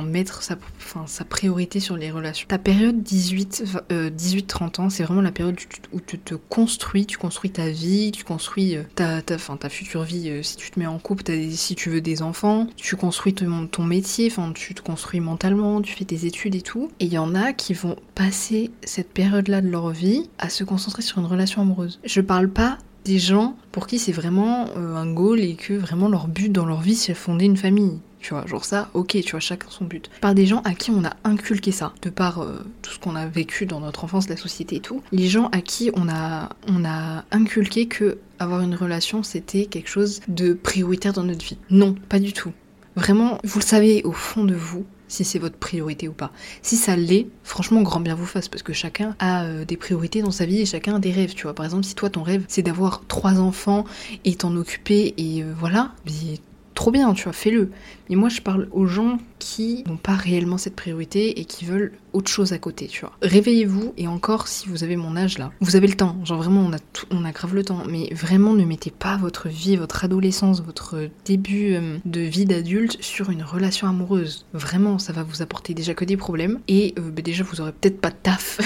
mettre sa priorité sur les relations. Ta période 18-30 ans, c'est vraiment la période où tu te construis, tu construis ta vie, tu construis ta future vie, si tu te mets en couple, si tu veux des enfants, tu construis ton métier, tu te construis mentalement, tu fais tes études et tout. Et il y en a qui vont passer cette période-là de leur vie à se concentrer sur une relation amoureuse. Je parle pas des gens pour qui c'est vraiment un goal et que vraiment leur but dans leur vie c'est fonder une famille. Tu vois, genre ça, ok, tu vois, chacun son but. Par des gens à qui on a inculqué ça, de par tout ce qu'on a vécu dans notre enfance, la société et tout. Les gens à qui on a inculqué que avoir une relation, c'était quelque chose de prioritaire dans notre vie. Non, pas du tout. Vraiment, vous le savez au fond de vous, si c'est votre priorité ou pas. Si ça l'est, franchement, grand bien vous fasse, parce que chacun a des priorités dans sa vie et chacun a des rêves, tu vois. Par exemple, si toi, ton rêve, c'est d'avoir 3 enfants et t'en occuper et voilà, mais trop bien, tu vois, fais-le. Mais moi, je parle aux gens qui n'ont pas réellement cette priorité et qui veulent autre chose à côté, tu vois. Réveillez-vous, et encore, si vous avez mon âge, là, vous avez le temps. Genre, vraiment, on a grave le temps. Mais vraiment, ne mettez pas votre vie, votre adolescence, votre début de vie d'adulte sur une relation amoureuse. Vraiment, ça va vous apporter déjà que des problèmes. Et déjà, vous aurez peut-être pas de taf.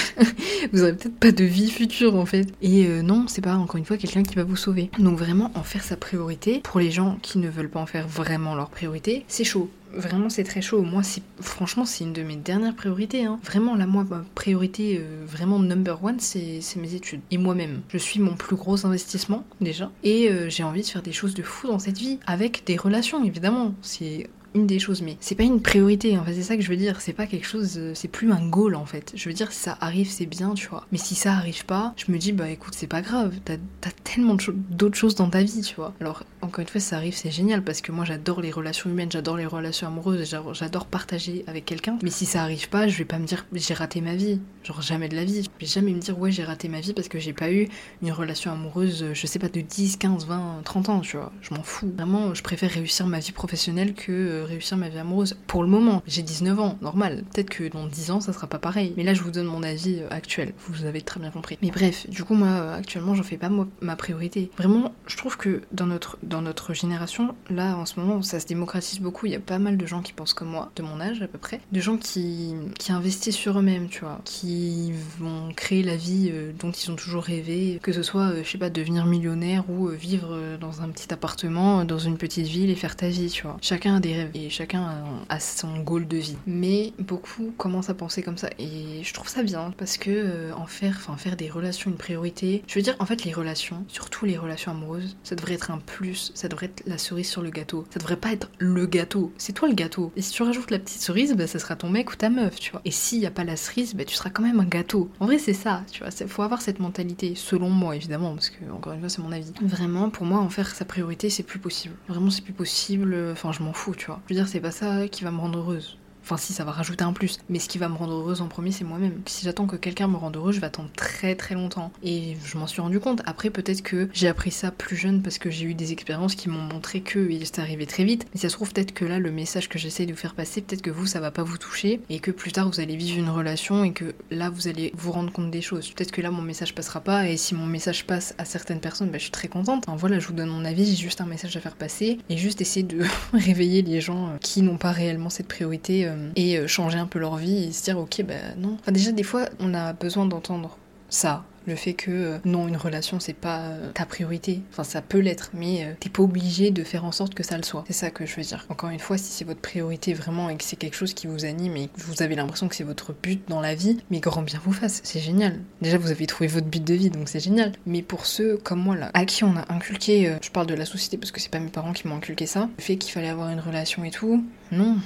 Vous aurez peut-être pas de vie future, en fait. Et non, c'est pas, encore une fois, quelqu'un qui va vous sauver. Donc vraiment, en faire sa priorité, pour les gens qui ne veulent pas en faire vraiment leur priorité, c'est chaud. Vraiment, c'est très chaud. Moi, franchement, c'est une de mes dernières priorités. Hein. Vraiment, là, moi, ma priorité vraiment number 1, c'est mes études. Et moi-même. Je suis mon plus gros investissement, déjà. Et j'ai envie de faire des choses de fou dans cette vie. Avec des relations, évidemment. C'est une des choses, mais c'est pas une priorité, en fait, c'est ça que je veux dire, c'est pas quelque chose, c'est plus un goal, en fait. Je veux dire, si ça arrive, c'est bien, tu vois, mais si ça arrive pas, je me dis, bah écoute, c'est pas grave, t'as tellement d'autres choses dans ta vie, tu vois. Alors, encore une fois, si ça arrive, c'est génial, parce que moi, j'adore les relations humaines, j'adore les relations amoureuses, j'adore partager avec quelqu'un, mais si ça arrive pas, je vais pas me dire, j'ai raté ma vie, genre jamais de la vie, je vais jamais me dire, ouais, j'ai raté ma vie parce que j'ai pas eu une relation amoureuse, je sais pas, de 10, 15, 20, 30 ans, tu vois, je m'en fous. Vraiment, je préfère réussir ma vie professionnelle que réussir ma vie amoureuse. Pour le moment, j'ai 19 ans, normal. Peut-être que dans 10 ans, ça sera pas pareil. Mais là, je vous donne mon avis actuel. Vous avez très bien compris. Mais bref, du coup, moi, actuellement, j'en fais pas ma priorité. Vraiment, je trouve que dans notre génération, là, en ce moment, ça se démocratise beaucoup. Il y a pas mal de gens qui pensent comme moi, de mon âge à peu près. De gens qui investissent sur eux-mêmes, tu vois. Qui vont créer la vie dont ils ont toujours rêvé. Que ce soit, je sais pas, devenir millionnaire ou vivre dans un petit appartement, dans une petite ville et faire ta vie, tu vois. Chacun a des rêves. Et chacun a son goal de vie. Mais beaucoup commencent à penser comme ça. Et je trouve ça bien parce que faire des relations une priorité. Je veux dire, en fait, les relations, surtout les relations amoureuses, ça devrait être un plus. Ça devrait être la cerise sur le gâteau. Ça devrait pas être le gâteau. C'est toi le gâteau. Et si tu rajoutes la petite cerise, bah, ça sera ton mec ou ta meuf, tu vois. Et s'il y a pas la cerise, bah, tu seras quand même un gâteau. En vrai, c'est ça, tu vois. Faut avoir cette mentalité, selon moi, évidemment, parce que, encore une fois, c'est mon avis. Vraiment, pour moi, en faire sa priorité, c'est plus possible. Vraiment, c'est plus possible. Enfin, je m'en fous, tu vois. Je veux dire, c'est pas ça qui va me rendre heureuse. Enfin si, ça va rajouter un plus, mais ce qui va me rendre heureuse en premier, c'est moi-même. Si j'attends que quelqu'un me rende heureuse, je vais attendre très très longtemps. Et je m'en suis rendu compte. Après, peut-être que j'ai appris ça plus jeune parce que j'ai eu des expériences qui m'ont montré que c'est arrivé très vite. Mais ça se trouve, peut-être que là, le message que j'essaie de vous faire passer, peut-être que vous, ça va pas vous toucher et que plus tard, vous allez vivre une relation et que là, vous allez vous rendre compte des choses. Peut-être que là, mon message passera pas, et si mon message passe à certaines personnes, bah, je suis très contente. Alors, voilà, je vous donne mon avis, j'ai juste un message à faire passer et juste essayer de réveiller les gens qui n'ont pas réellement cette priorité. Et changer un peu leur vie et se dire ok bah non. Enfin déjà des fois on a besoin d'entendre ça, le fait que non, une relation c'est pas ta priorité, enfin ça peut l'être mais t'es pas obligé de faire en sorte que ça le soit. C'est ça que je veux dire. Encore une fois, si c'est votre priorité vraiment et que c'est quelque chose qui vous anime et que vous avez l'impression que c'est votre but dans la vie, mais grand bien vous fasse, c'est génial. Déjà vous avez trouvé votre but de vie donc c'est génial. Mais pour ceux comme moi là, à qui on a inculqué, je parle de la société parce que c'est pas mes parents qui m'ont inculqué ça, le fait qu'il fallait avoir une relation et tout, non.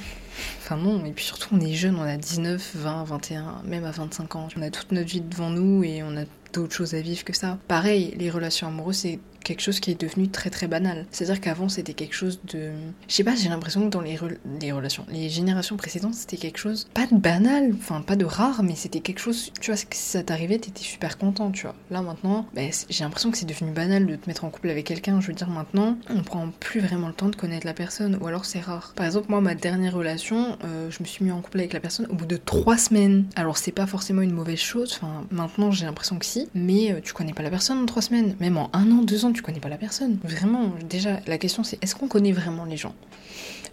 Enfin non, et puis surtout on est jeunes, on a 19, 20, 21, même à 25 ans. On a toute notre vie devant nous et on a d'autres choses à vivre que ça. Pareil, les relations amoureuses, c'est quelque chose qui est devenu très très banal. C'est-à-dire qu'avant c'était quelque chose de... Je sais pas, j'ai l'impression que dans les générations précédentes, c'était quelque chose, pas de banal, enfin pas de rare, mais c'était quelque chose, tu vois, si ça t'arrivait, t'étais super content, tu vois. Là maintenant, bah, j'ai l'impression que c'est devenu banal de te mettre en couple avec quelqu'un, je veux dire maintenant, on prend plus vraiment le temps de connaître la personne, ou alors c'est rare. Par exemple, moi, ma dernière relation, je me suis mis en couple avec la personne au bout de 3 semaines. Alors c'est pas forcément une mauvaise chose, enfin maintenant j'ai l'impression que si, mais tu connais pas la personne en 3 semaines, même en 1 an, 2 ans, tu connais pas la personne. Vraiment, déjà, la question c'est est-ce qu'on connaît vraiment les gens ?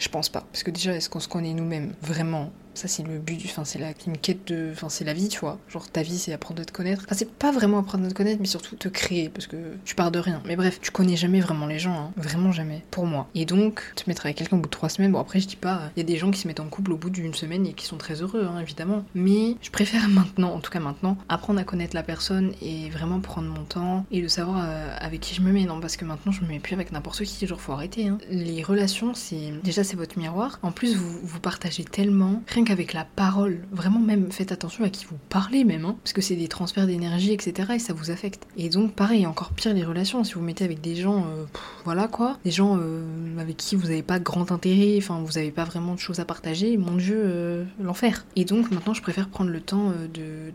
Je pense pas. Parce que déjà, est-ce qu'on se connaît nous-mêmes ? Vraiment ? Ça, c'est le but, enfin, c'est une quête de... Enfin, c'est la vie, tu vois. Genre, ta vie, c'est apprendre à te connaître. Enfin, c'est pas vraiment apprendre à te connaître, mais surtout te créer, parce que tu pars de rien. Mais bref, tu connais jamais vraiment les gens, hein. Vraiment jamais. Pour moi. Et donc, te mettre avec quelqu'un au bout de 3 semaines, bon, après, je dis pas... Il y a des gens qui se mettent en couple au bout d'une semaine et qui sont très heureux, hein, évidemment. Mais je préfère maintenant, en tout cas maintenant, apprendre à connaître la personne et vraiment prendre mon temps et de savoir avec qui je me mets. Non, parce que maintenant, je me mets plus avec n'importe qui. Genre, faut arrêter, hein. Les relations, c'est... Déjà, c'est votre miroir. En plus, vous partagez tellement... Rien qu'avec la parole, vraiment même, faites attention à qui vous parlez même, hein, parce que c'est des transferts d'énergie, etc. et ça vous affecte. Et donc pareil, encore pire les relations, si vous mettez avec des gens, voilà quoi, des gens avec qui vous n'avez pas grand intérêt, enfin vous n'avez pas vraiment de choses à partager, mon dieu, l'enfer. Et donc maintenant je préfère prendre le temps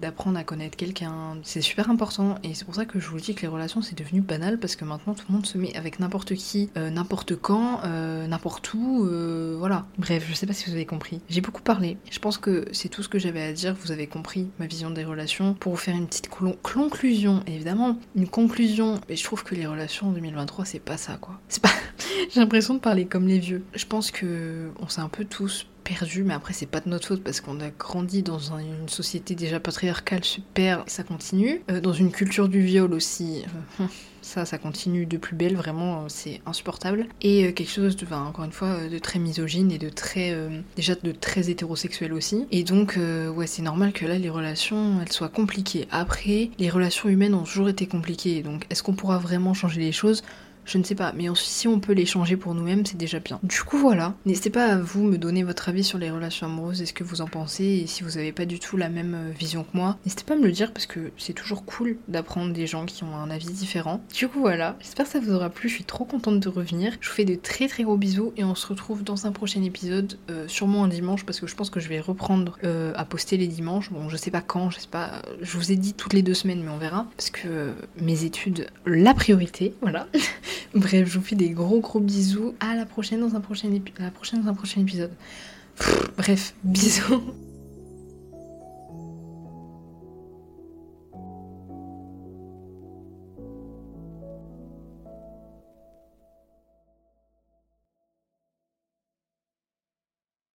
d'apprendre à connaître quelqu'un, c'est super important, et c'est pour ça que je vous dis que les relations c'est devenu banal, parce que maintenant tout le monde se met avec n'importe qui, n'importe quand, n'importe où, voilà. Bref, je sais pas si vous avez compris, j'ai beaucoup parlé. Je pense que c'est tout ce que j'avais à dire, vous avez compris ma vision des relations. Pour vous faire une petite conclusion, évidemment, une conclusion, mais je trouve que les relations en 2023, c'est pas ça, quoi. C'est pas... J'ai l'impression de parler comme les vieux. Je pense que on s'est un peu tous perdu, mais après c'est pas de notre faute parce qu'on a grandi dans une société déjà patriarcale super, et ça continue. Dans une culture du viol aussi, ça continue de plus belle, vraiment c'est insupportable. Et quelque chose de, enfin, encore une fois, de très misogyne et de très, déjà de très hétérosexuel aussi. Et donc ouais, c'est normal que là les relations elles soient compliquées. Après, les relations humaines ont toujours été compliquées, donc est-ce qu'on pourra vraiment changer les choses ? Je ne sais pas, mais si on peut les changer pour nous-mêmes, c'est déjà bien. Du coup, voilà. N'hésitez pas à vous me donner votre avis sur les relations amoureuses et ce que vous en pensez. Et si vous n'avez pas du tout la même vision que moi, n'hésitez pas à me le dire parce que c'est toujours cool d'apprendre des gens qui ont un avis différent. Du coup, voilà. J'espère que ça vous aura plu. Je suis trop contente de revenir. Je vous fais de très très gros bisous et on se retrouve dans un prochain épisode, sûrement un dimanche parce que je pense que je vais reprendre à poster les dimanches. Bon, je sais pas quand, je sais pas. Je vous ai dit toutes les 2 semaines, mais on verra parce que mes études, la priorité, voilà. Bref, je vous fais des gros bisous. À la prochaine dans un prochain épisode. Bref, bisous.